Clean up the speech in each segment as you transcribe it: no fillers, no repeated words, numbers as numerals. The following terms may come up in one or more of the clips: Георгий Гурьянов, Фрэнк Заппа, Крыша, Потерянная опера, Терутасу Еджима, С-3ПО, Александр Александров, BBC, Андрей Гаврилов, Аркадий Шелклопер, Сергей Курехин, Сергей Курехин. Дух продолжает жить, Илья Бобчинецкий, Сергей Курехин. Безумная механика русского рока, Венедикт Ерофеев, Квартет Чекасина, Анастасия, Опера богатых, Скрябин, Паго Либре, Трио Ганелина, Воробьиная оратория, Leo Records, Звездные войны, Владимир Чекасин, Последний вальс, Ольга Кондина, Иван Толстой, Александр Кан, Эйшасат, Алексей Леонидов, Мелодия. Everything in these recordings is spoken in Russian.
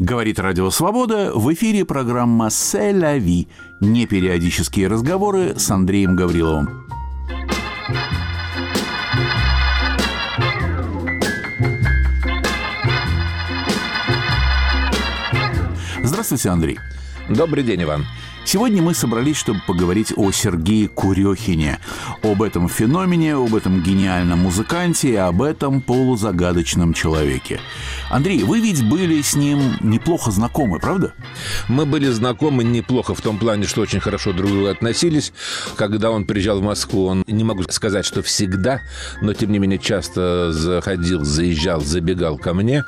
Говорит Радио Свобода, в эфире программа «Сэ лави» – непериодические разговоры с Андреем Гавриловым. Здравствуйте, Андрей. Добрый день, Иван. Сегодня мы собрались, чтобы поговорить о Сергее Курехине, об этом феномене, об этом гениальном музыканте и об этом полузагадочном человеке. Андрей, вы ведь были с ним неплохо знакомы, правда? Мы были знакомы неплохо в том плане, что очень хорошо друг к другу относились. Когда он приезжал в Москву, он, не могу сказать, что всегда, но тем не менее часто заходил, заезжал, забегал ко мне.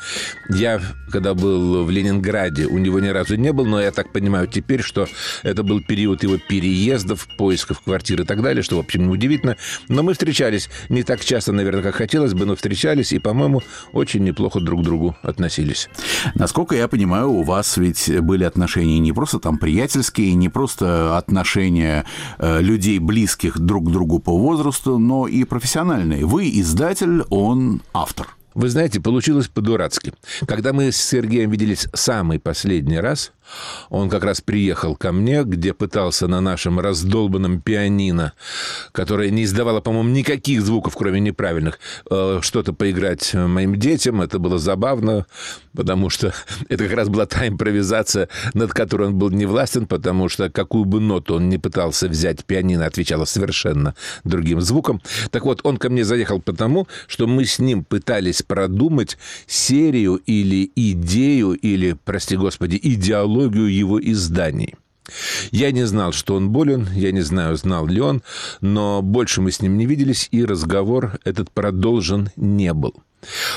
Я, когда был в Ленинграде, у него ни разу не был, но я так понимаю теперь, что это был период его переездов, поисков квартир и так далее, что, в общем, неудивительно. Но мы встречались не так часто, наверное, как хотелось бы, но встречались и, по-моему, очень неплохо друг к другу относились. Насколько я понимаю, у вас ведь были отношения не просто там приятельские, не просто отношения людей, близких друг к другу по возрасту, но и профессиональные. Вы издатель, он автор. Вы знаете, получилось по-дурацки. Когда мы с Сергеем виделись самый последний раз, он как раз приехал ко мне, где пытался на нашем раздолбанном пианино, которое не издавало, по-моему, никаких звуков, кроме неправильных, что-то поиграть моим детям. Это было забавно, потому что это как раз была та импровизация, над которой он был невластен, потому что какую бы ноту он ни пытался взять, пианино отвечало совершенно другим звуком. Так вот, он ко мне заехал потому, что мы с ним пытались продумать серию или идею, или, прости господи, идеологию его изданий. Я не знал, что он болен, я не знаю, знал ли он, но больше мы с ним не виделись, и разговор этот продолжен не был.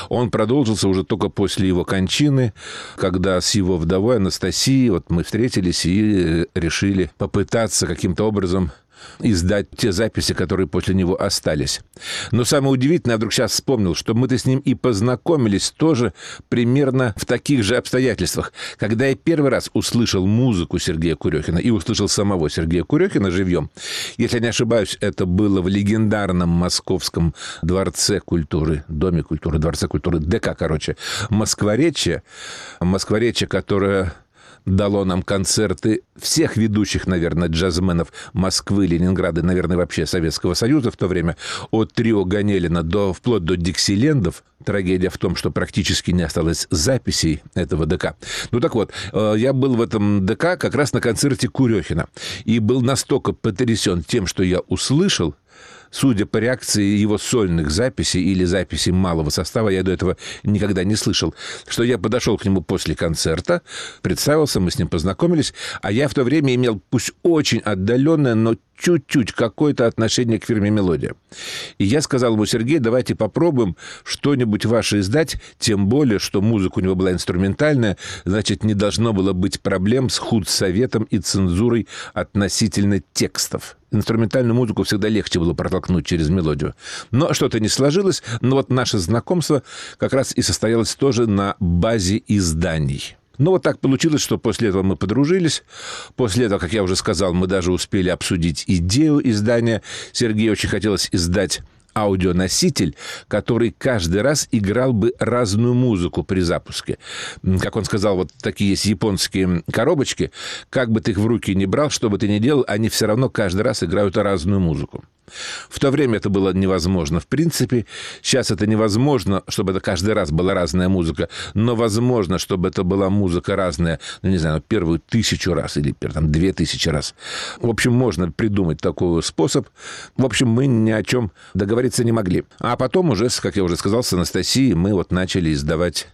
Он продолжился уже только после его кончины, когда с его вдовой Анастасией вот мы встретились и решили попытаться каким-то образом издать те записи, которые после него остались. Но самое удивительное, я вдруг сейчас вспомнил, что мы-то с ним и познакомились тоже примерно в таких же обстоятельствах. Когда я первый раз услышал музыку Сергея Курехина и услышал самого Сергея Курехина живьем, если я не ошибаюсь, это было в легендарном московском дворце культуры, доме культуры, дворце культуры, ДК, Москворечье. Москворечье, которое дало нам концерты всех ведущих, наверное, джазменов Москвы, Ленинграда, наверное, вообще Советского Союза в то время, от трио Ганелина вплоть до Диксилендов. Трагедия в том, что практически не осталось записей этого ДК. Ну так вот, я был в этом ДК как раз на концерте Курехина и был настолько потрясен тем, что я услышал. Судя по реакции его сольных записей или записей малого состава, я до этого никогда не слышал, что я подошел к нему после концерта, представился, мы с ним познакомились, а я в то время имел, пусть очень отдаленное, но чуть-чуть какое-то отношение к фирме «Мелодия». И я сказал ему: Сергей, давайте попробуем что-нибудь ваше издать, тем более, что музыка у него была инструментальная, значит, не должно было быть проблем с худсоветом и цензурой относительно текстов. Инструментальную музыку всегда легче было протолкнуть через «Мелодию». Но что-то не сложилось, но вот наше знакомство как раз и состоялось тоже на базе изданий. Ну, вот так получилось, что после этого мы подружились. После этого, как я уже сказал, мы даже успели обсудить идею издания. Сергею очень хотелось издать аудионоситель, который каждый раз играл бы разную музыку при запуске. Как он сказал, вот такие есть японские коробочки. Как бы ты их в руки не брал, что бы ты ни делал, они все равно каждый раз играют разную музыку. В то время это было невозможно в принципе. Сейчас это невозможно, чтобы это каждый раз была разная музыка. Но возможно, чтобы это была музыка разная, ну, не знаю, первую 1000 раз или там 2000 раз. В общем, можно придумать такой способ. В общем, мы ни о чем договориться не могли. А потом уже, как я уже сказал, с Анастасией мы вот начали издавать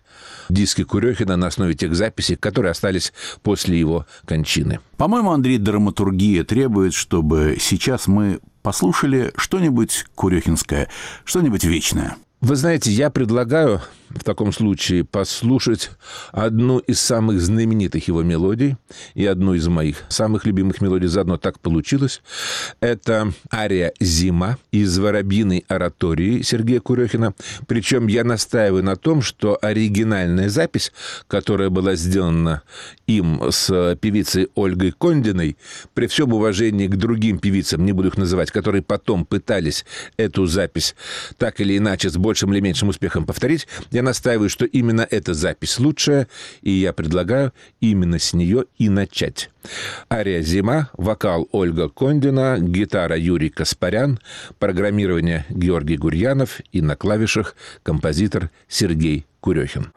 диски Курехина на основе тех записей, которые остались после его кончины. По-моему, Андрей, драматургия требует, чтобы сейчас мы послушали что-нибудь курехинское, что-нибудь вечное. Вы знаете, я предлагаю в таком случае послушать одну из самых знаменитых его мелодий и одну из моих самых любимых мелодий. Заодно так получилось. Это ария «Зима» из «Воробьиной оратории» Сергея Курехина. Причем я настаиваю на том, что оригинальная запись, которая была сделана им с певицей Ольгой Кондиной, при всем уважении к другим певицам, не буду их называть, которые потом пытались эту запись так или иначе с большим или меньшим успехом повторить, я Я настаиваю, что именно эта запись лучшая, и я предлагаю именно с нее и начать. Ария «Зима», вокал Ольга Кондина, гитара Юрий Каспарян, программирование Георгий Гурьянов и на клавишах композитор Сергей Курехин.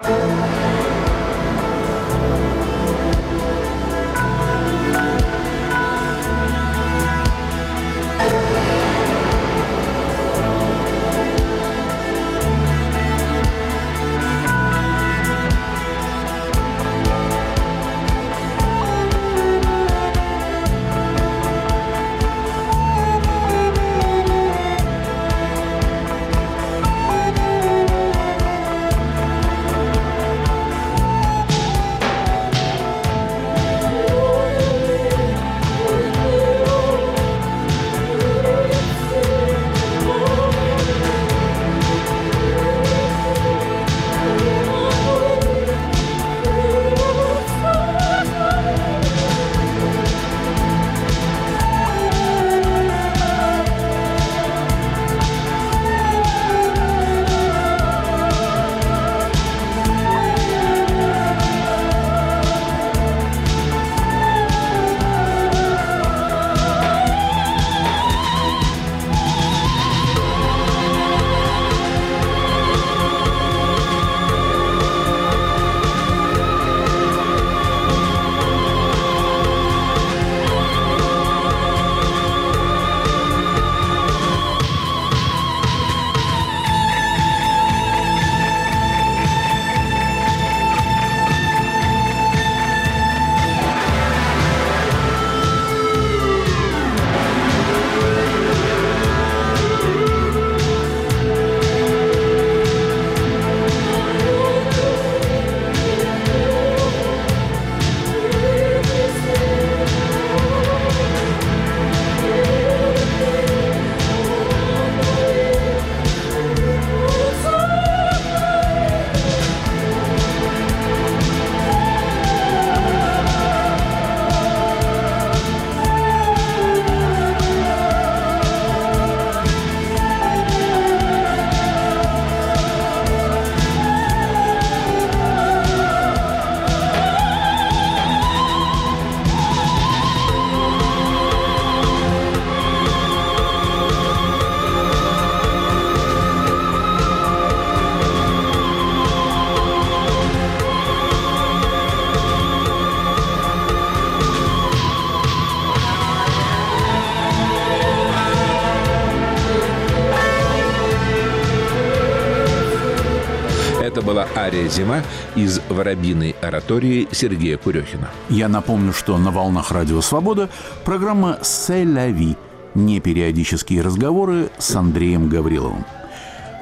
«Ария «Зима» из «Воробьиной оратории» Сергея Курехина. Я напомню, что на волнах «Радио Свобода» программа «Сэ лави» – непериодические разговоры с Андреем Гавриловым.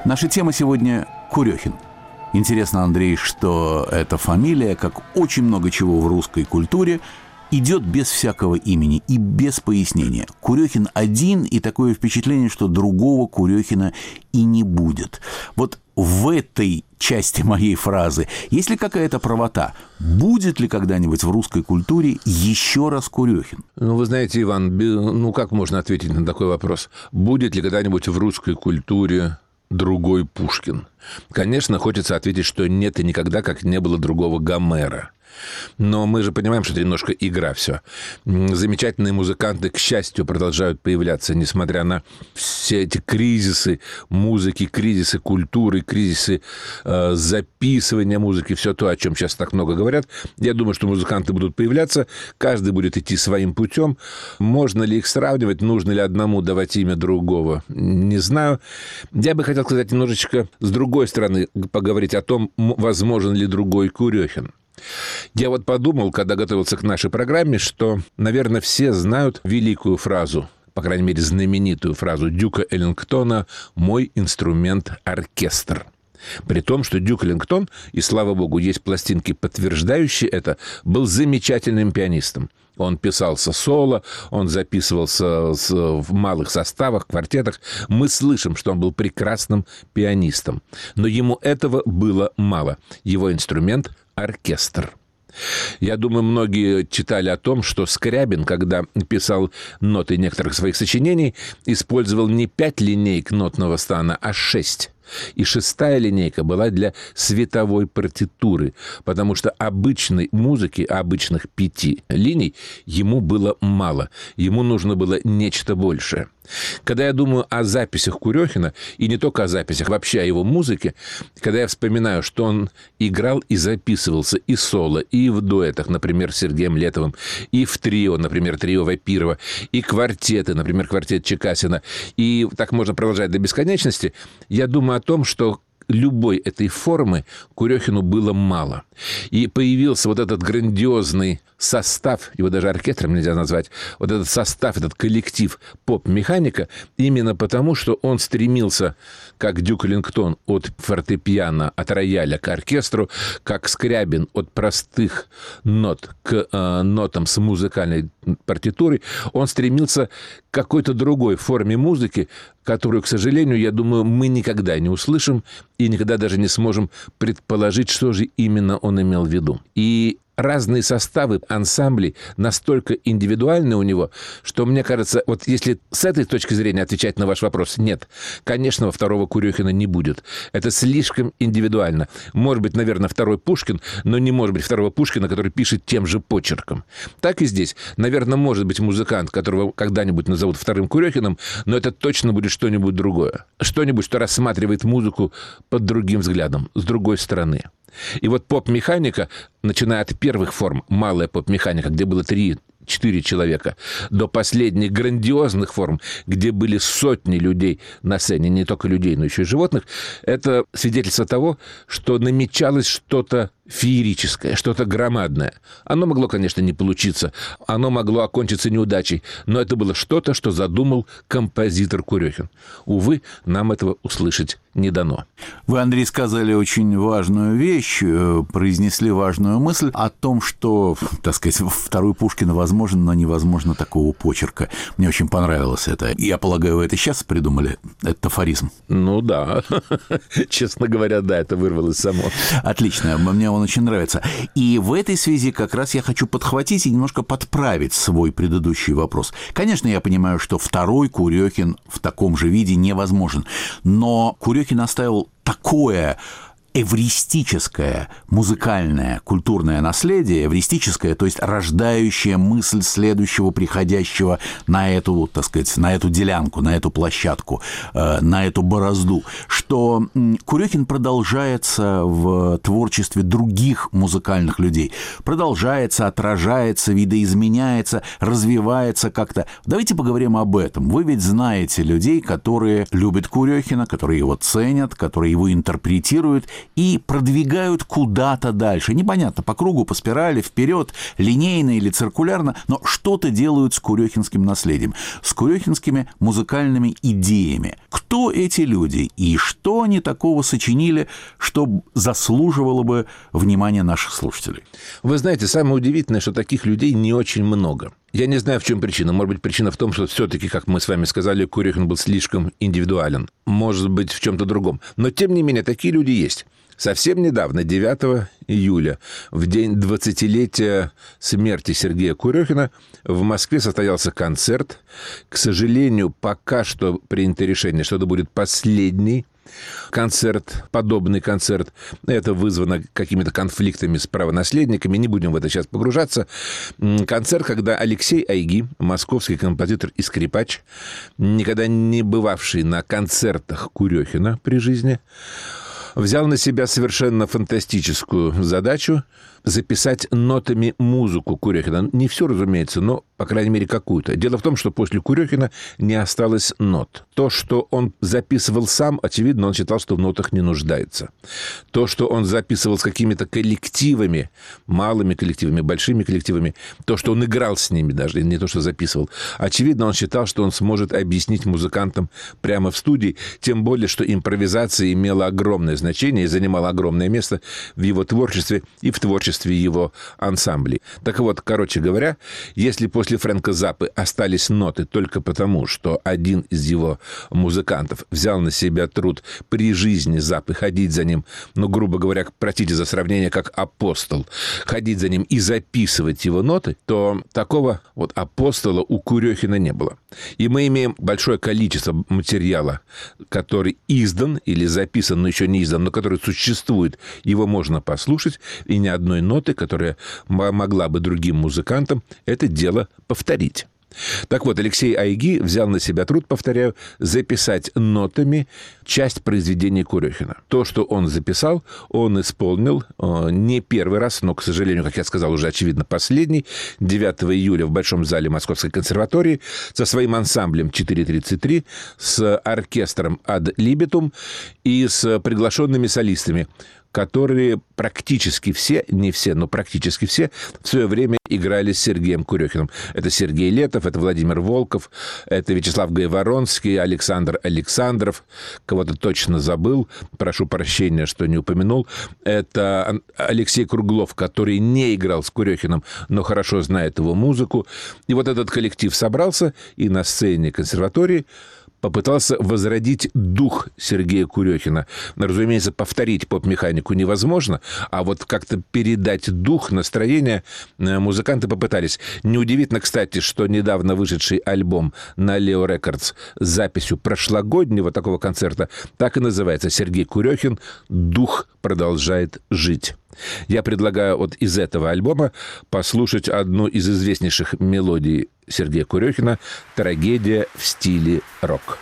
Наша тема сегодня – Курехин. Интересно, Андрей, что эта фамилия, как очень много чего в русской культуре, идет без всякого имени и без пояснения. Курехин один, и такое впечатление, что другого Курехина и не будет. Вот в этой части моей фразы есть ли какая-то правота? Будет ли когда-нибудь в русской культуре еще раз Курехин? Ну, вы знаете, Иван, как можно ответить на такой вопрос? Будет ли когда-нибудь в русской культуре другой Пушкин? Конечно, хочется ответить, что нет и никогда, как не было другого Гомера. Но мы же понимаем, что это немножко игра все. Замечательные музыканты, к счастью, продолжают появляться, несмотря на все эти кризисы музыки, кризисы культуры, кризисы записывания музыки, все то, о чем сейчас так много говорят. Я думаю, что музыканты будут появляться, каждый будет идти своим путем. Можно ли их сравнивать, нужно ли одному давать имя другого, не знаю. Я бы хотел сказать немножечко с другой стороны, поговорить о том, возможен ли другой Курехин. Я вот подумал, когда готовился к нашей программе, что, наверное, все знают великую фразу, по крайней мере, знаменитую фразу Дюка Эллингтона «Мой инструмент – оркестр». При том, что Дюк Эллингтон, и слава богу, есть пластинки, подтверждающие это, был замечательным пианистом. Он писался соло, он записывался в малых составах, квартетах. Мы слышим, что он был прекрасным пианистом. Но ему этого было мало. Его инструмент – оркестр. Я думаю, многие читали о том, что Скрябин, когда писал ноты некоторых своих сочинений, использовал не 5 линеек нотного стана, а 6. И шестая линейка была для световой партитуры, потому что обычной музыки, обычных 5 линий, ему было мало. Ему нужно было нечто большее. Когда я думаю о записях Курехина, и не только о записях, вообще о его музыке, когда я вспоминаю, что он играл и записывался и соло, и в дуэтах, например, с Сергеем Летовым, и в трио, например, трио Вапирова, и квартеты, например, квартет Чекасина, и так можно продолжать до бесконечности, я думаю о том, что любой этой формы Курехину было мало. И появился вот этот грандиозный состав, его даже оркестром нельзя назвать, вот этот состав, этот коллектив «Поп-механика», именно потому, что он стремился, как Дюк Эллингтон, от фортепиано, от рояля к оркестру, как Скрябин от простых нот к нотам с музыкальной партитурой, он стремился к какой-то другой форме музыки, которую, к сожалению, я думаю, мы никогда не услышим и никогда даже не сможем предположить, что же именно он имел в виду. И разные составы ансамблей настолько индивидуальны у него, что, мне кажется, вот если с этой точки зрения отвечать на ваш вопрос, нет, конечно, второго Курехина не будет. Это слишком индивидуально. Может быть, наверное, второй Пушкин, но не может быть второго Пушкина, который пишет тем же почерком. Так и здесь. Наверное, может быть музыкант, которого когда-нибудь назовут вторым Курехиным, но это точно будет что-нибудь другое. Что-нибудь, что рассматривает музыку под другим взглядом, с другой стороны. И вот поп-механика, начиная от первых форм, малая поп-механика, где было 3-4 человека, до последних грандиозных форм, где были сотни людей на сцене, не только людей, но еще и животных, это свидетельство того, что намечалось что-то феерическое, что-то громадное. Оно могло, конечно, не получиться, оно могло окончиться неудачей, но это было что-то, что задумал композитор Курехин. Увы, нам этого услышать не дано. Вы, Андрей, сказали очень важную вещь, произнесли важную мысль о том, что, так сказать, второй Пушкин возможен, но невозможно такого почерка. Мне очень понравилось это. Я полагаю, вы это сейчас придумали? Это афоризм. Ну да. Честно говоря, да, это вырвалось само. Отлично. Мне он очень нравится. И в этой связи как раз я хочу подхватить и немножко подправить свой предыдущий вопрос. Конечно, я понимаю, что второй Курехин в таком же виде невозможен, но Курехин оставил такое эвристическое музыкальное культурное наследие, эвристическое, то есть рождающее мысль следующего приходящего на эту, так сказать, на эту делянку, на эту площадку, на эту борозду, что Курехин продолжается в творчестве других музыкальных людей, продолжается, отражается, видоизменяется, развивается как-то. Давайте поговорим об этом. Вы ведь знаете людей, которые любят Курехина, которые его ценят, которые его интерпретируют и продвигают куда-то дальше. Непонятно, по кругу, по спирали, вперед, линейно или циркулярно, но что-то делают с курехинским наследием, с курехинскими музыкальными идеями. Кто эти люди и что они такого сочинили, что заслуживало бы внимания наших слушателей? Вы знаете, самое удивительное, что таких людей не очень много. Я не знаю, в чем причина. Может быть, причина в том, что все-таки, как мы с вами сказали, Курехин был слишком индивидуален. Может быть, в чем-то другом. Но, тем не менее, такие люди есть. Совсем недавно, 9 июля, в день 20-летия смерти Сергея Курехина, в Москве состоялся концерт. К сожалению, пока что принято решение, что это будет последний концерт, подобный концерт. Это вызвано какими-то конфликтами с правонаследниками. Не будем в это сейчас погружаться. Концерт, когда Алексей Айги, московский композитор и скрипач, никогда не бывавший на концертах Курехина при жизни, взял на себя совершенно фантастическую задачу записать нотами музыку Курехина. Не всю, разумеется, но, по крайней мере, какую-то. Дело в том, что после Курехина не осталось нот. То, что он записывал сам, очевидно, он считал, что в нотах не нуждается. То, что он записывал с какими-то коллективами, малыми коллективами, большими коллективами, то, что он играл с ними даже, не то, что записывал, очевидно, он считал, что он сможет объяснить музыкантам прямо в студии, тем более, что импровизация имела огромное значение и занимала огромное место в его творчестве и в творчестве качестве его ансамблей. Так вот, короче говоря, если после Фрэнка Заппы остались ноты только потому, что один из его музыкантов взял на себя труд при жизни Заппы ходить за ним, ну, грубо говоря, простите за сравнение, как апостол, ходить за ним и записывать его ноты, то такого вот апостола у Курехина не было. И мы имеем большое количество материала, который издан или записан, но еще не издан, но который существует. Его можно послушать, и ни одной ноты, которая могла бы другим музыкантам это дело повторить. Так вот, Алексей Айги взял на себя труд, повторяю, записать нотами часть произведения Курехина. То, что он записал, он исполнил не первый раз, но, к сожалению, как я сказал, уже очевидно последний, 9 июля в Большом зале Московской консерватории со своим ансамблем 433, с оркестром Ad Libitum и с приглашенными солистами, которые практически все, не все, но практически все в свое время играли с Сергеем Курехиным. Это Сергей Летов, это Владимир Волков, это Вячеслав Гайворонский, Александр Александров, кого-то точно забыл, прошу прощения, что не упомянул. Это Алексей Круглов, который не играл с Курехиным, но хорошо знает его музыку. И вот этот коллектив собрался и на сцене консерватории попытался возродить дух Сергея Курехина. Разумеется, повторить поп-механику невозможно, а вот как-то передать дух, настроение музыканты попытались. Неудивительно, кстати, что недавно вышедший альбом на Leo Records с записью прошлогоднего такого концерта так и называется: «Сергей Курехин. Дух продолжает жить». Я предлагаю вот из этого альбома послушать одну из известнейших мелодий Сергея Курехина «Трагедия в стиле рок».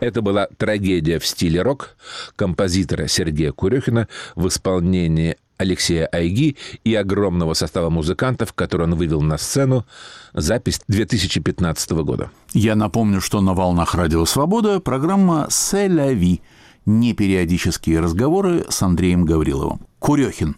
Это была «Трагедия в стиле рок» композитора Сергея Курехина в исполнении Алексея Айги и огромного состава музыкантов, который он вывел на сцену, запись 2015 года. Я напомню, что на волнах «Радио Свобода» программа «Сэ лави». непериодические разговоры с Андреем Гавриловым. Курехин.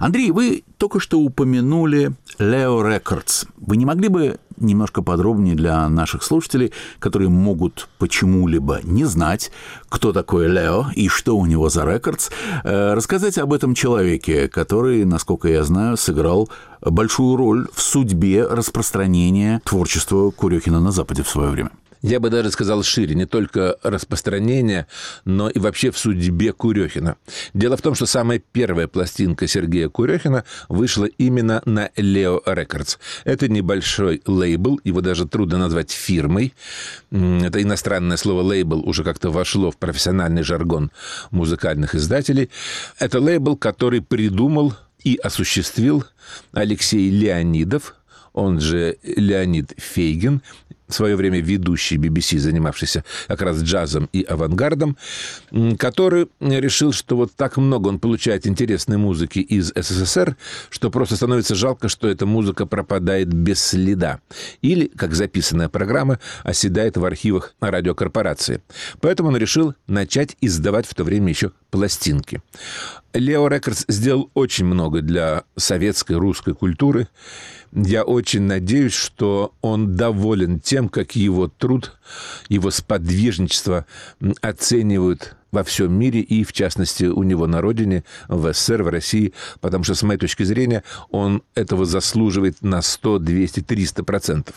Андрей, вы только что упомянули Leo Records. Вы не могли бы немножко подробнее для наших слушателей, которые могут почему-либо не знать, кто такой Leo и что у него за Records, рассказать об этом человеке, который, насколько я знаю, сыграл большую роль в судьбе распространения творчества Курехина на Западе в свое время? Я бы даже сказал шире, не только распространение, но и вообще в судьбе Курехина. Дело в том, что самая первая пластинка Сергея Курехина вышла именно на Leo Records. Это небольшой лейбл, его даже трудно назвать фирмой. Это иностранное слово «лейбл» уже как-то вошло в профессиональный жаргон музыкальных издателей. Это лейбл, который придумал и осуществил Алексей Леонидов, он же Леонид Фейгин, в свое время ведущий BBC, занимавшийся как раз джазом и авангардом, который решил, что вот так много он получает интересной музыки из СССР, что просто становится жалко, что эта музыка пропадает без следа. Или, как записанная программа, оседает в архивах радиокорпорации. Поэтому он решил начать издавать в то время еще пластинки. Leo Records сделал очень много для советской русской культуры. Я очень надеюсь, что он доволен тем, как его труд, его сподвижничество оценивают во всем мире и, в частности, у него на родине, в СССР, в России, потому что, с моей точки зрения, он этого заслуживает на 100, 200, 300%.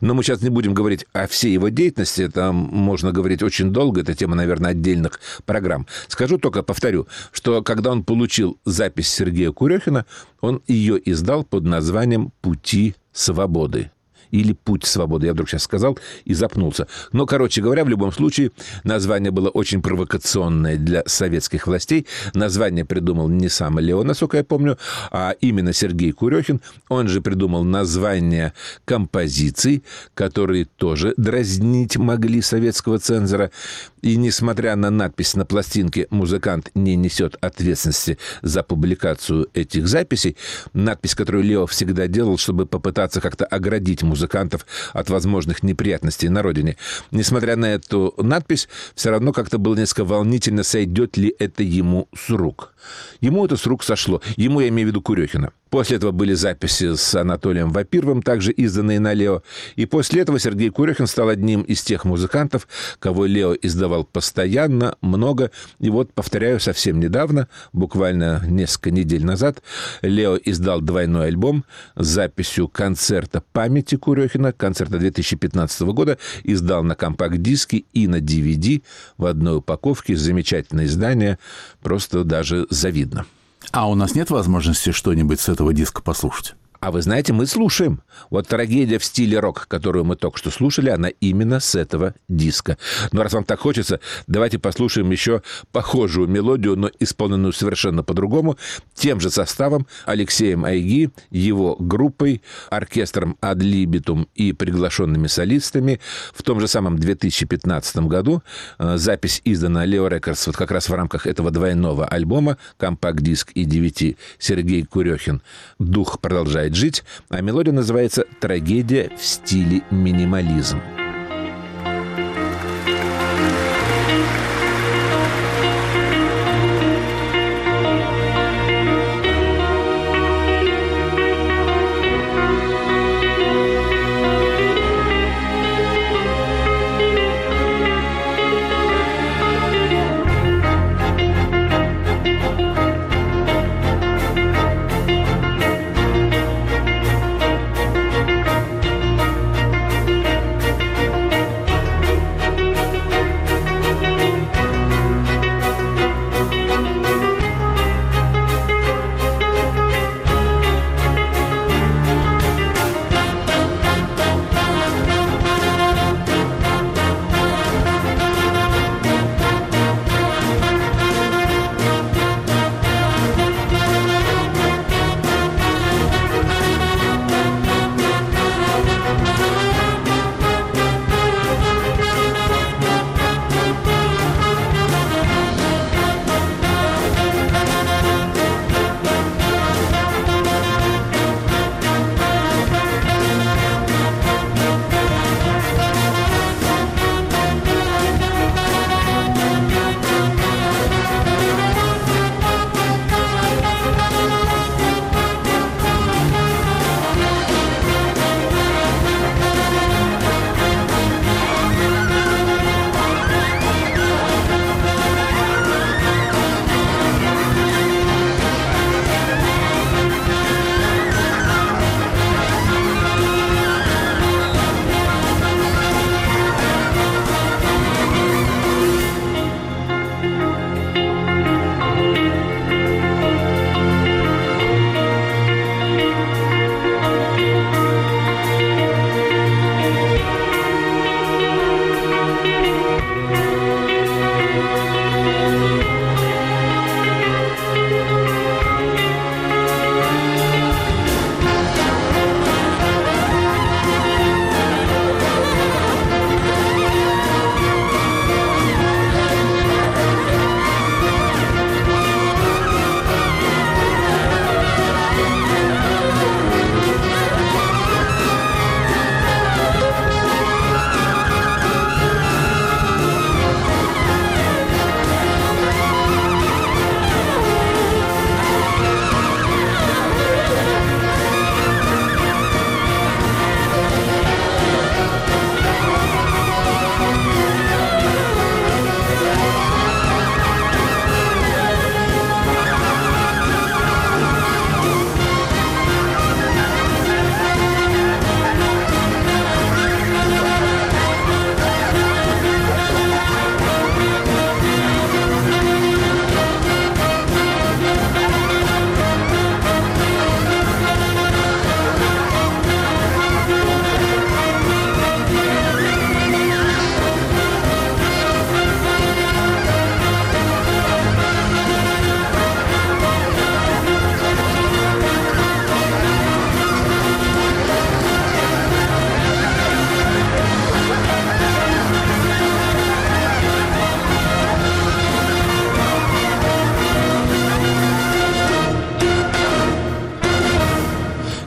Но мы сейчас не будем говорить о всей его деятельности, это можно говорить очень долго, это тема, наверное, отдельных программ. Скажу только, повторю, что когда он получил запись Сергея Курехина, он ее издал под названием «Пути свободы». Или «Путь свободы». Я вдруг сейчас сказал и запнулся. Но, короче говоря, в любом случае, название было очень провокационное для советских властей. Название придумал не сам Leo, насколько я помню, а именно Сергей Курехин. Он же придумал название композиций, которые тоже дразнить могли советского цензора. И, несмотря на надпись на пластинке «Музыкант не несет ответственности за публикацию этих записей», надпись, которую Leo всегда делал, чтобы попытаться как-то оградить музыкантов от возможных неприятностей на родине. Несмотря на эту надпись, все равно как-то было несколько волнительно, сойдет ли это ему с рук. Ему это с рук сошло. Ему, я имею в виду, Курехина. После этого были записи с Анатолием Вапировым, также изданные на Leo. И после этого Сергей Курехин стал одним из тех музыкантов, кого Leo издавал постоянно, много. И вот, повторяю, совсем недавно, буквально несколько недель назад, Leo издал двойной альбом с записью концерта памяти Курехина, концерта 2015 года, издал на компакт-диске и на DVD в одной упаковке. Замечательное издание, просто даже завидно. А у нас нет возможности что-нибудь с этого диска послушать? А вы знаете, мы слушаем. Вот трагедия в стиле рок, которую мы только что слушали, она именно с этого диска. Но раз вам так хочется, давайте послушаем еще похожую мелодию, но исполненную совершенно по-другому, тем же составом, Алексеем Айги, его группой, оркестром Ad Libitum и приглашенными солистами. В том же самом 2015 году запись издана Leo Records вот как раз в рамках этого двойного альбома, компакт-диск и DVD, Сергей Курехин, «Дух продолжает жить», а мелодия называется «Трагедия в стиле минимализм».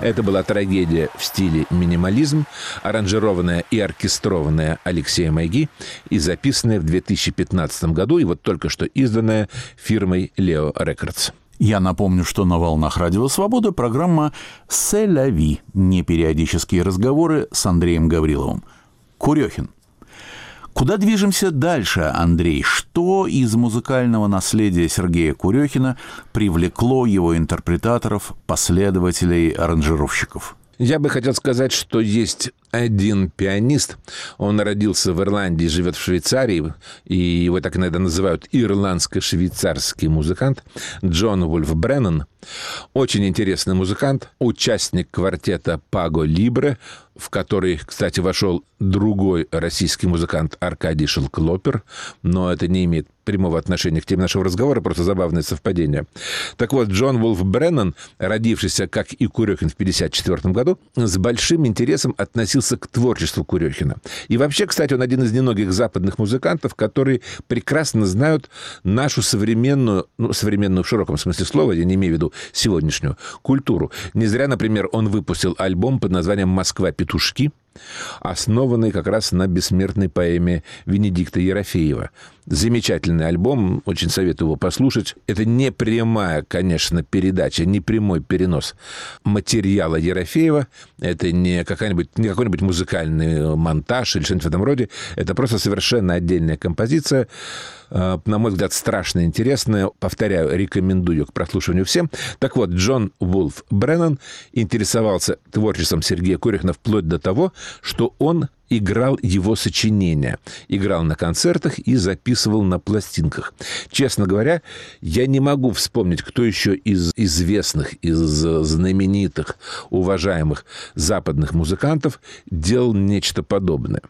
Это была трагедия в стиле минимализм, аранжированная и оркестрованная Алексеем Айги и записанная в 2015 году, и вот только что изданная фирмой Leo Records. Я напомню, что на волнах Радио Свобода программа «Сэ лави», непериодические разговоры с Андреем Гавриловым. Курехин. Куда движемся дальше, Андрей? Что из музыкального наследия Сергея Курехина привлекло его интерпретаторов, последователей, аранжировщиков? Я бы хотел сказать, что есть один пианист. Он родился в Ирландии, живет в Швейцарии, и его так иногда называют ирландско-швейцарский музыкант Джон Вольф Бреннан. Очень интересный музыкант, участник квартета «Паго Либре», в который, кстати, вошел другой российский музыкант Аркадий Шелклопер, но это не имеет прямого отношения к теме нашего разговора, просто забавное совпадение. Так вот, Джон Вольф Бреннан, родившийся, как и Курехин, в 1954 году, с большим интересом относился к творчеству Курехина. И вообще, кстати, он один из немногих западных музыкантов, которые прекрасно знают нашу современную, ну, современную в широком смысле слова, я не имею в виду сегодняшнюю, культуру. Не зря, например, он выпустил альбом под названием «Москва. Петушки», основанный как раз на бессмертной поэме Венедикта Ерофеева. Замечательный альбом, очень советую его послушать. Это не прямая, конечно, передача, не прямой перенос материала Ерофеева. Это не какой-нибудь музыкальный монтаж или что-нибудь в этом роде. Это просто совершенно отдельная композиция, на мой взгляд, страшно интересная. Повторяю, рекомендую к прослушиванию всем. Так вот, Джон Вольф Бреннан интересовался творчеством Сергея Курехина вплоть до того, что он играл его сочинения, играл на концертах и записывал на пластинках. Честно говоря, я не могу вспомнить, кто еще из известных, из знаменитых, уважаемых западных музыкантов делал нечто подобное.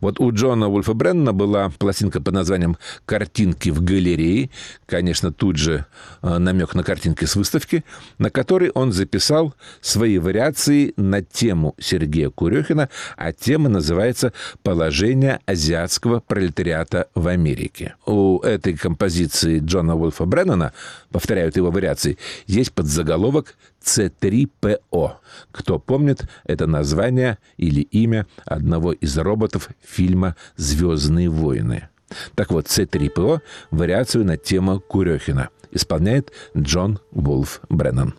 Вот у Джона Вольфа Бреннана была пластинка под названием «Картинки в галерее». Конечно, тут же намек на картинки с выставки, на которой он записал свои вариации на тему Сергея Курехина, а тема называется «Положение азиатского пролетариата в Америке». У этой композиции Джона Вольфа Бреннана, повторяют его вариации, есть подзаголовок «С-3ПО». Кто помнит, это название или имя одного из роботов фильма «Звездные войны». Так вот, С-3ПО, вариацию на тему Курехина, исполняет Джон Вольф Бреннан.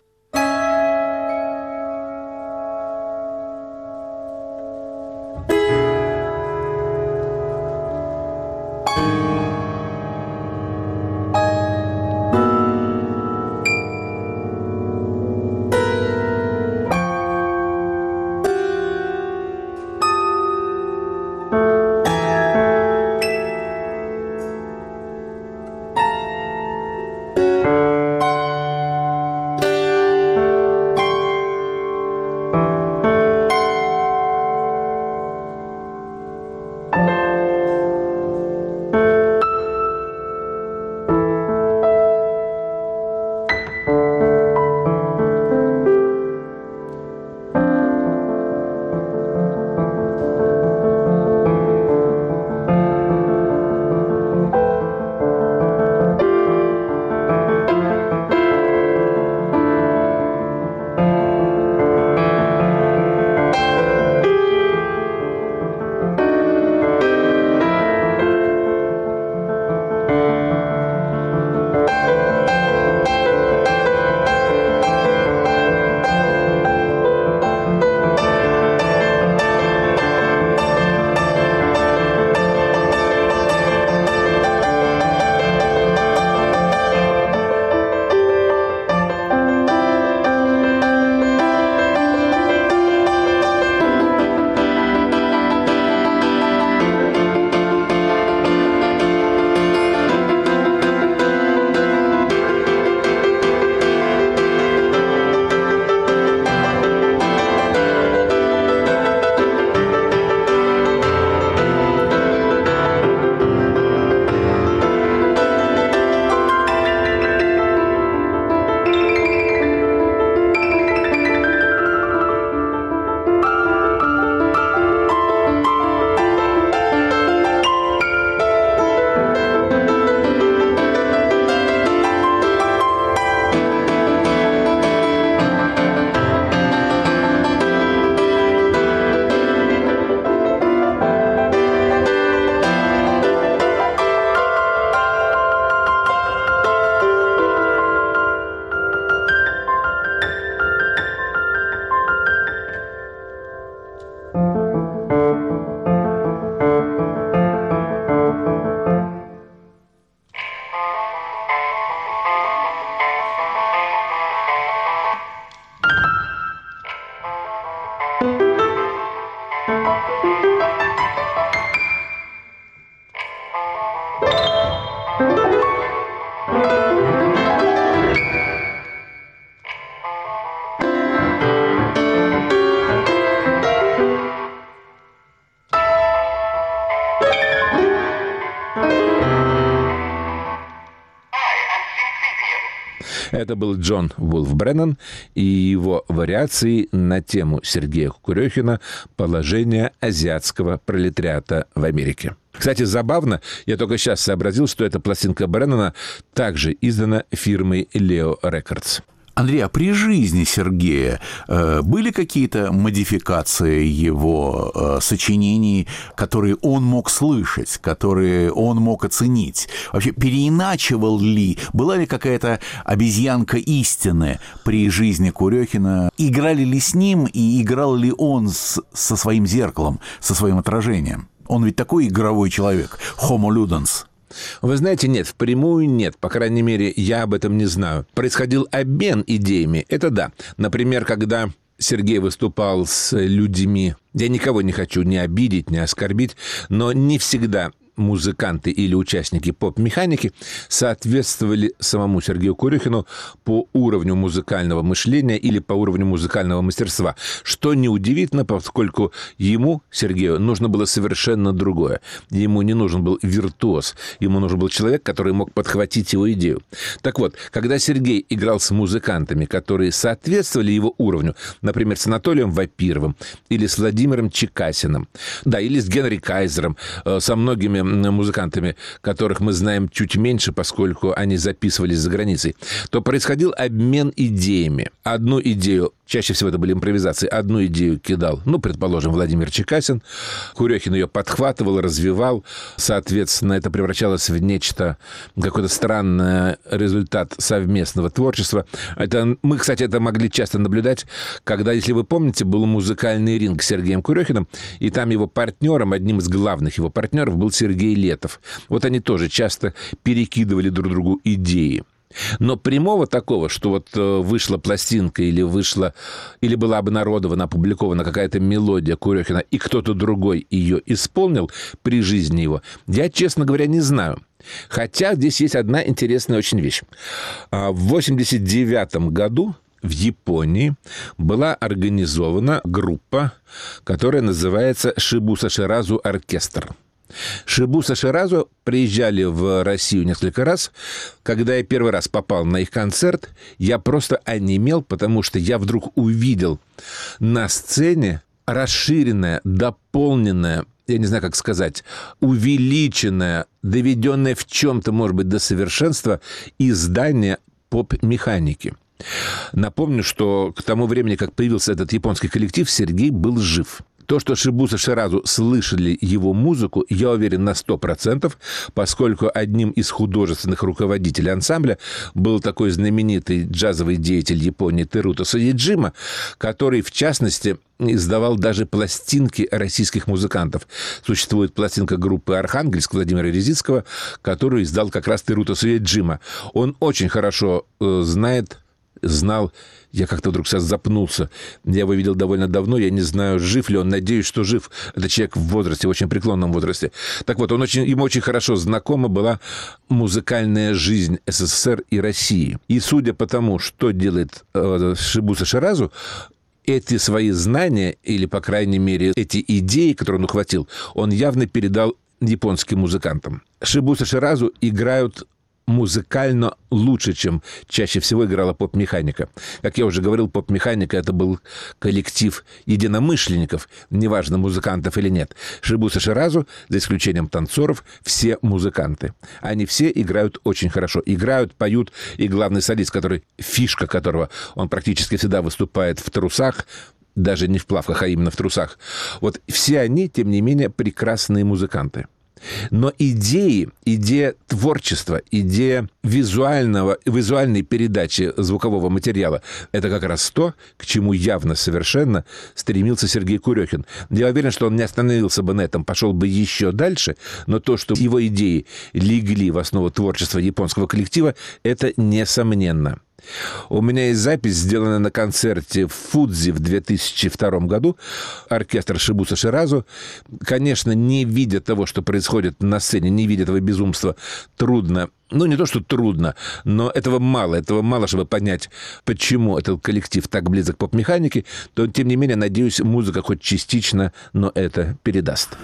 Это был Джон Вольф Бреннан и его вариации на тему Сергея Курехина «Положение азиатского пролетариата в Америке». Кстати, забавно, я только сейчас сообразил, что эта пластинка Бреннана также издана фирмой Leo Records. Андрей, а при жизни Сергея были какие-то модификации его сочинений, которые он мог слышать, которые он мог оценить? Вообще, переиначивал ли, была ли какая-то обезьянка истины при жизни Курехина? Играли ли с ним и играл ли он со своим зеркалом, со своим отражением? Он ведь такой игровой человек, homo ludens. Вы знаете, нет, впрямую нет. По крайней мере, я об этом не знаю. Происходил обмен идеями, это да. Например, когда Сергей выступал с людьми... Я никого не хочу ни обидеть, ни оскорбить, но не всегда музыканты или участники поп-механики соответствовали самому Сергею Курехину по уровню музыкального мышления или по уровню музыкального мастерства, что неудивительно, поскольку ему, Сергею, нужно было совершенно другое. Ему не нужен был виртуоз, ему нужен был человек, который мог подхватить его идею. Так вот, когда Сергей играл с музыкантами, которые соответствовали его уровню, например, с Анатолием Вапировым или с Владимиром Чекасиным, да, или с Генри Кайзером, со многими музыкантами, которых мы знаем чуть меньше, поскольку они записывались за границей, то происходил обмен идеями. Одну идею, чаще всего это были импровизации, одну идею кидал, предположим, Владимир Чекасин, Курехин ее подхватывал, развивал, соответственно, это превращалось в нечто, какой-то странный результат совместного творчества. Мы, кстати, это могли часто наблюдать, когда, если вы помните, был музыкальный ринг с Сергеем Курехиным, и там его партнером, одним из главных его партнеров был Сергей Летов. Вот они тоже часто перекидывали друг другу идеи. Но прямого такого, что вот вышла пластинка или была обнародована, опубликована какая-то мелодия Курехина, и кто-то другой ее исполнил при жизни его, я, честно говоря, не знаю. Хотя здесь есть одна интересная очень вещь. В 1989 году в Японии была организована группа, которая называется «Шибуса Ширазу Оркестр». Шибуса Ширазу приезжали в Россию несколько раз. Когда я первый раз попал на их концерт, я просто онемел, потому что я вдруг увидел на сцене расширенное, дополненное, я не знаю, как сказать, увеличенное, доведенное в чем-то, может быть, до совершенства издание поп-механики. Напомню, что к тому времени, как появился этот японский коллектив, Сергей был жив. То, что Шибуса Ширазу слышали его музыку, я уверен на 100%, поскольку одним из художественных руководителей ансамбля был такой знаменитый джазовый деятель Японии Терутасу Еджима, который, в частности, издавал даже пластинки российских музыкантов. Существует пластинка группы «Архангельск» Владимира Резицкого, которую издал как раз Терутасу Еджима. Он очень хорошо знал, я как-то вдруг сейчас запнулся, я его видел довольно давно, я не знаю, жив ли он, надеюсь, что жив. Это человек в возрасте, в очень преклонном возрасте. Так вот, ему очень хорошо знакома была музыкальная жизнь СССР и России. И судя по тому, что делает Шибуса Ширазу, эти свои знания, или, по крайней мере, эти идеи, которые он ухватил, он явно передал японским музыкантам. Шибуса Ширазу играют музыкально лучше, чем чаще всего играла поп-механика. Как я уже говорил, поп-механика — это был коллектив единомышленников, неважно, музыкантов или нет. Шибуса Ширазу, за исключением танцоров, все музыканты. Они все играют очень хорошо. Играют, поют, и главный солист, фишка которого, он практически всегда выступает в трусах, даже не в плавках, а именно в трусах. Вот все они, тем не менее, прекрасные музыканты. Но идея творчества, идея визуальной передачи звукового материала – это как раз то, к чему явно совершенно стремился Сергей Курехин. Я уверен, что он не остановился бы на этом, пошел бы еще дальше, но то, что его идеи легли в основу творчества японского коллектива – это несомненно. У меня есть запись, сделанная на концерте в Фудзи в 2002 году. Оркестр Шибуса Ширазу, конечно, не видя того, что происходит на сцене, не видя этого безумства, трудно. Не то, что трудно, но этого мало, чтобы понять, почему этот коллектив так близок к поп-механике, то, тем не менее, надеюсь, музыка хоть частично, но это передаст.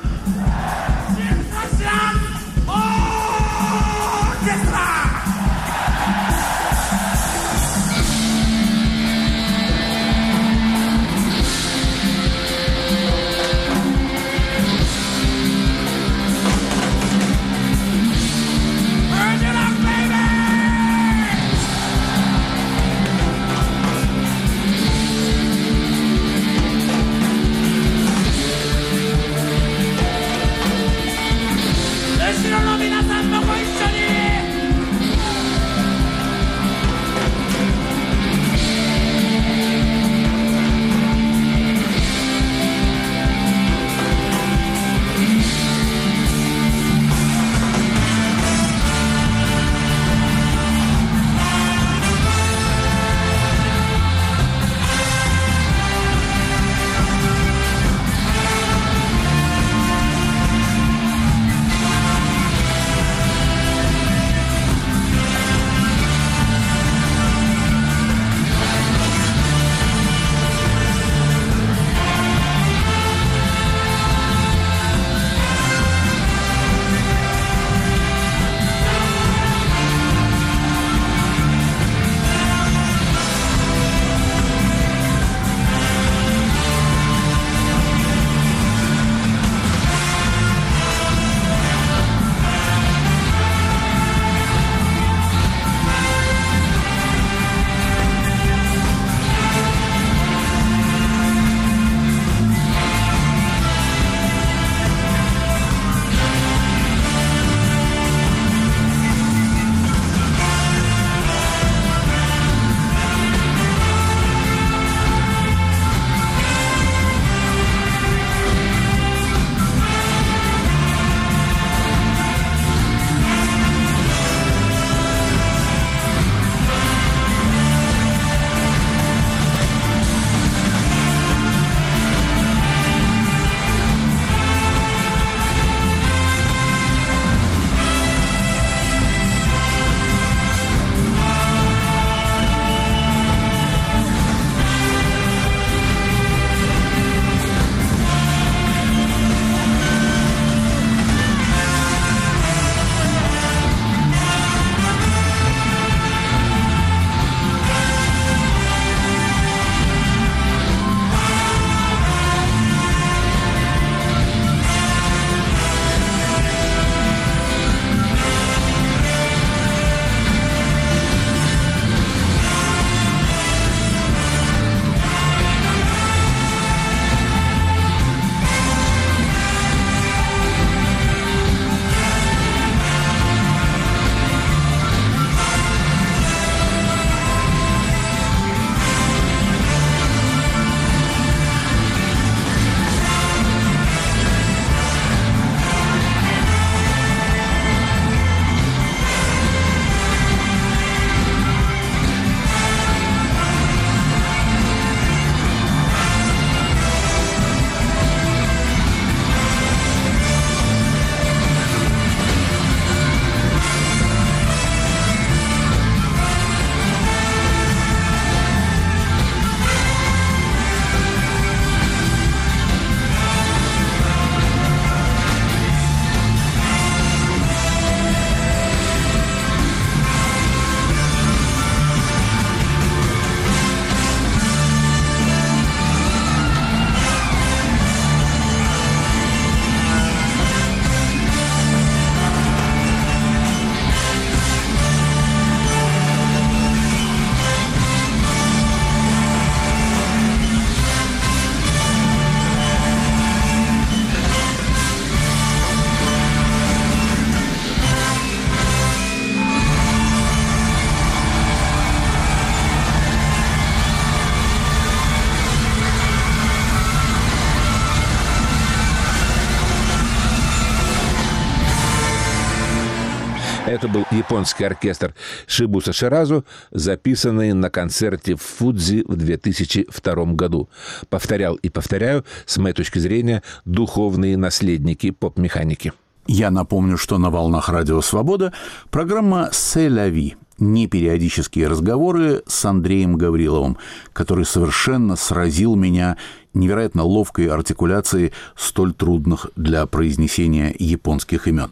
Это был японский оркестр Шибуса Ширазу, записанный на концерте в Фудзи в 2002 году. Повторял и повторяю, с моей точки зрения, духовные наследники поп-механики. Я напомню, что на волнах «Радио Свобода» программа «Сэ лави». Непериодические разговоры с Андреем Гавриловым, который совершенно сразил меня невероятно ловкой артикуляцией столь трудных для произнесения японских имен.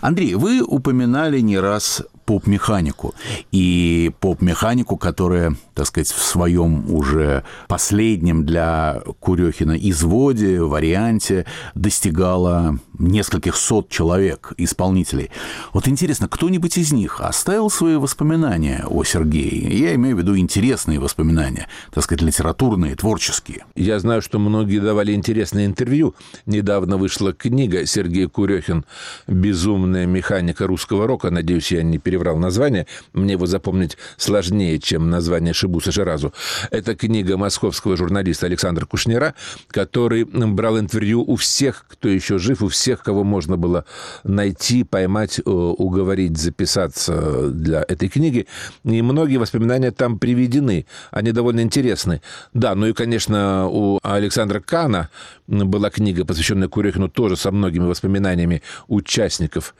Андрей, вы упоминали не раз поп-механику. И поп-механику, которая, так сказать, в своем уже последнем для Курехина изводе, варианте достигала нескольких сот человек, исполнителей. Вот интересно, кто-нибудь из них оставил свои воспоминания о Сергее? Я имею в виду интересные воспоминания, так сказать, литературные, творческие. Я знаю, что многие давали интересные интервью. Недавно вышла книга «Сергей Курехин. Безумная механика русского рока». Надеюсь, я не переврал название. Мне его запомнить сложнее, чем название Шибуса Ширазу. Это книга московского журналиста Александра Кушнера, который брал интервью у всех, кто еще жив, у всех, кого можно было найти, поймать, уговорить, записаться для этой книги. И многие воспоминания там приведены. Они довольно интересны. Да, ну и, конечно, у Александра Кана была книга, посвященная Курехину, тоже со многими воспоминаниями участников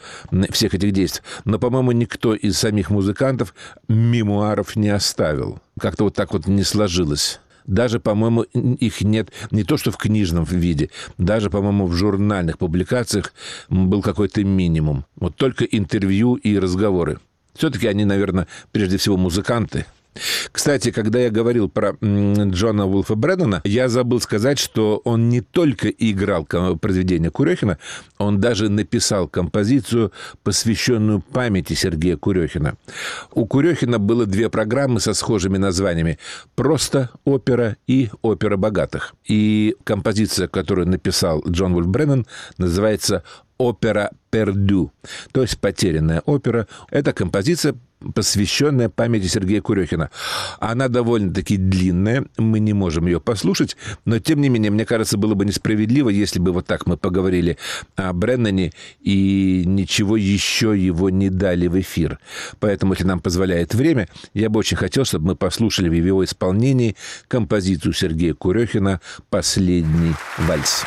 всех этих действий. Но, по-моему, никто из самих музыкантов мемуаров не оставил. Как-то вот так вот не сложилось. Даже, по-моему, их нет не то что в книжном виде, даже, по-моему, в журнальных публикациях был какой-то минимум. Вот только интервью и разговоры. Все-таки они, наверное, прежде всего музыканты. Кстати, когда я говорил про Джона Вольфа Бреннана, я забыл сказать, что он не только играл произведение Курехина, он даже написал композицию, посвященную памяти Сергея Курехина. У Курехина было две программы со схожими названиями «Просто опера» и «Опера богатых». И композиция, которую написал Джон Вольф Бреннан, называется «Опера пердю», то есть «Потерянная опера». Это композиция, посвященная памяти Сергея Курехина. Она довольно-таки длинная, мы не можем ее послушать, но, тем не менее, мне кажется, было бы несправедливо, если бы вот так мы поговорили о Бреннане и ничего еще его не дали в эфир. Поэтому, если нам позволяет время, я бы очень хотел, чтобы мы послушали в его исполнении композицию Сергея Курехина «Последний вальс».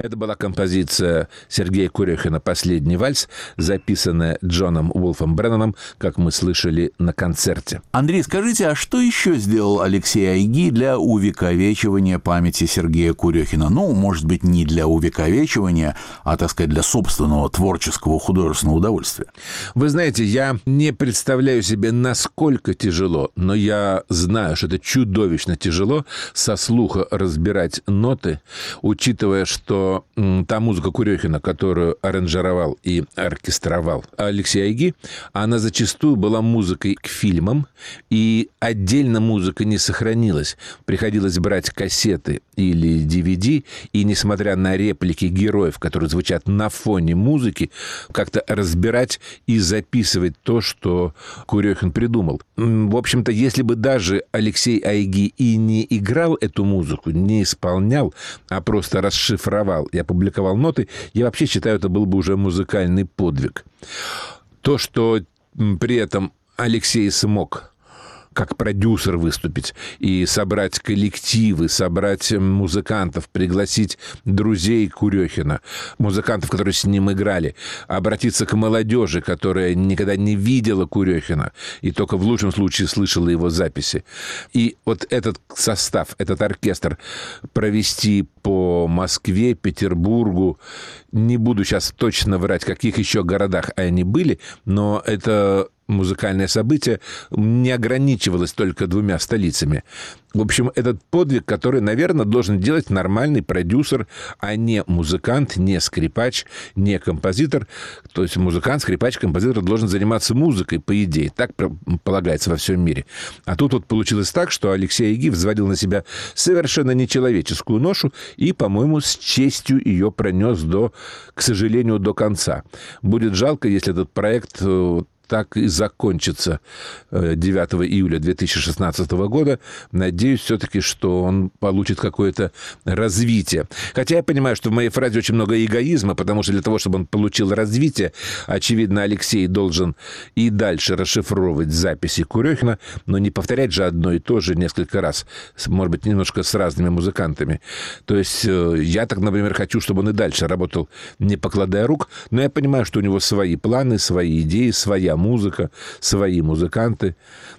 Это была композиция Сергея Курехина «Последний вальс», записанная Джоном Уолфом Бреннаном, как мы слышали на концерте. Андрей, скажите, а что еще сделал Алексей Айги для увековечивания памяти Сергея Курехина? Ну, может быть, не для увековечивания, а, так сказать, для собственного творческого художественного удовольствия. Вы знаете, я не представляю себе, насколько тяжело, но я знаю, что это чудовищно тяжело со слуха разбирать ноты, учитывая, что что та музыка Курехина, которую аранжировал и оркестровал Алексей Айги, она зачастую была музыкой к фильмам, и отдельно музыка не сохранилась. Приходилось брать кассеты или DVD, и, несмотря на реплики героев, которые звучат на фоне музыки, как-то разбирать и записывать то, что Курехин придумал. В общем-то, если бы даже Алексей Айги и не играл эту музыку, не исполнял, а просто расшифровал и опубликовал ноты, я вообще считаю, это был бы уже музыкальный подвиг. То, что при этом Алексей смог как продюсер выступить и собрать коллективы, собрать музыкантов, пригласить друзей Курехина, музыкантов, которые с ним играли, обратиться к молодежи, которая никогда не видела Курехина и только в лучшем случае слышала его записи. И вот этот состав, этот оркестр провести по Москве, Петербургу, не буду сейчас точно врать, в каких еще городах они были, но это музыкальное событие не ограничивалось только двумя столицами. В общем, этот подвиг, который, наверное, должен делать нормальный продюсер, а не музыкант, не скрипач, не композитор. То есть музыкант, скрипач, композитор должен заниматься музыкой, по идее. Так полагается во всем мире. А тут вот получилось так, что Алексей Айги взвалил на себя совершенно нечеловеческую ношу и, по-моему, с честью ее пронес до, к сожалению, до конца. Будет жалко, если этот проект так и закончится 9 июля 2016 года. Надеюсь все-таки, что он получит какое-то развитие. Хотя я понимаю, что в моей фразе очень много эгоизма, потому что для того, чтобы он получил развитие, очевидно, Алексей должен и дальше расшифровывать записи Курехина, но не повторять же одно и то же несколько раз. Может быть, немножко с разными музыкантами. То есть я так, например, хочу, чтобы он и дальше работал, не покладая рук, но я понимаю, что у него свои планы, свои идеи, своя музыка, свои музыканты.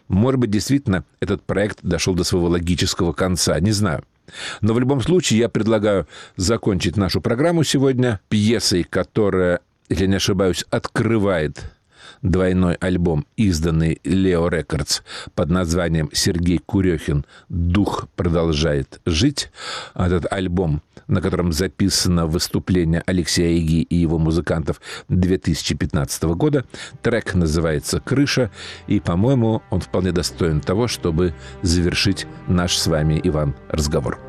Может быть, действительно, этот проект дошел до своего логического конца. Не знаю. Но в любом случае, я предлагаю закончить нашу программу сегодня пьесой, которая, если не ошибаюсь, открывает двойной альбом, изданный Leo Records под названием «Сергей Курехин. Дух продолжает жить». Этот альбом, на котором записано выступление Алексея Айги и его музыкантов 2015 года. Трек называется «Крыша», и, по-моему, он вполне достоин того, чтобы завершить наш с вами, Иван, разговор.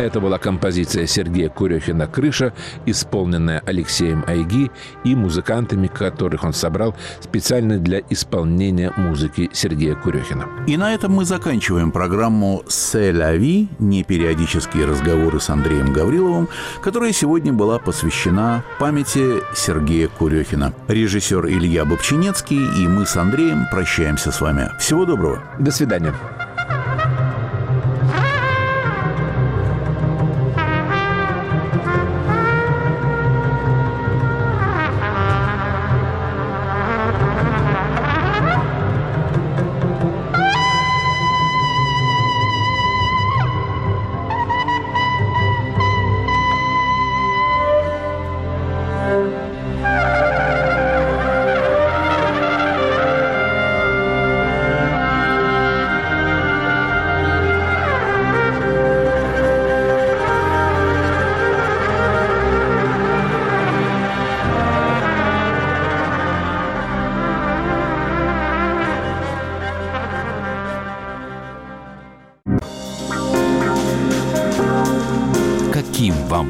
Это была композиция Сергея Курехина «Крыша», исполненная Алексеем Айги и музыкантами, которых он собрал специально для исполнения музыки Сергея Курехина. И на этом мы заканчиваем программу «Сэ лави», непериодические разговоры с Андреем Гавриловым, которая сегодня была посвящена памяти Сергея Курехина. Режиссер Илья Бобчинецкий и мы с Андреем прощаемся с вами. Всего доброго. До свидания.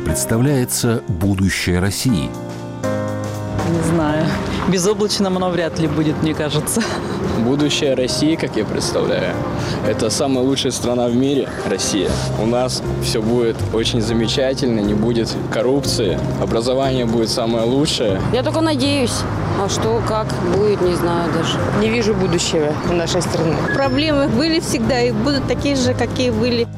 Представляется будущее России? Не знаю. Безоблачным оно вряд ли будет, мне кажется. Будущее России, как я представляю, это самая лучшая страна в мире, Россия. У нас все будет очень замечательно, не будет коррупции, образование будет самое лучшее. Я только надеюсь. А что, как будет, не знаю даже. Не вижу будущего у нашей страны. Проблемы были всегда и будут такие же, какие были.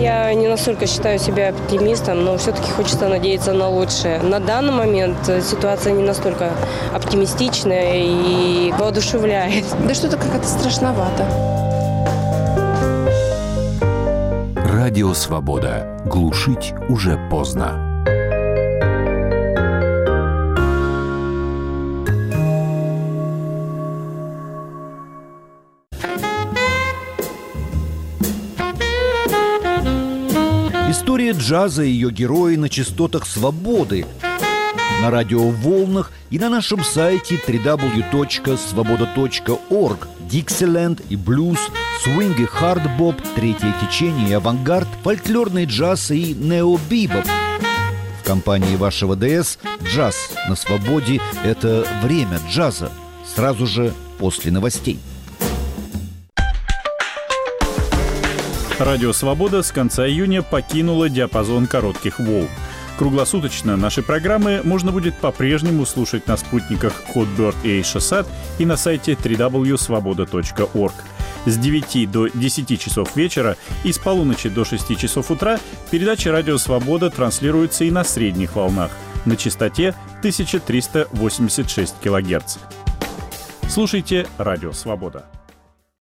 Я не настолько считаю себя оптимистом, но все-таки хочется надеяться на лучшее. На данный момент ситуация не настолько оптимистичная и воодушевляет. Да что-то как-то страшновато. Радио «Свобода». Глушить уже поздно. История джаза и ее герои на частотах «Свободы», на радиоволнах и на нашем сайте www.svoboda.org. Диксиленд и блюз, свинг и хардбоп, третье течение и авангард, фольклорный джаз и необибоп. В компании вашего ДС «Джаз на свободе» — это время джаза, сразу же после новостей. Радио «Свобода» с конца июня покинула диапазон коротких волн. Круглосуточно наши программы можно будет по-прежнему слушать на спутниках Hotbird и Эйшасат и на сайте www.svoboda.org. С 9 до 10 часов вечера и с полуночи до 6 часов утра передача «Радио «Свобода» транслируется и на средних волнах на частоте 1386 кГц. Слушайте «Радио «Свобода».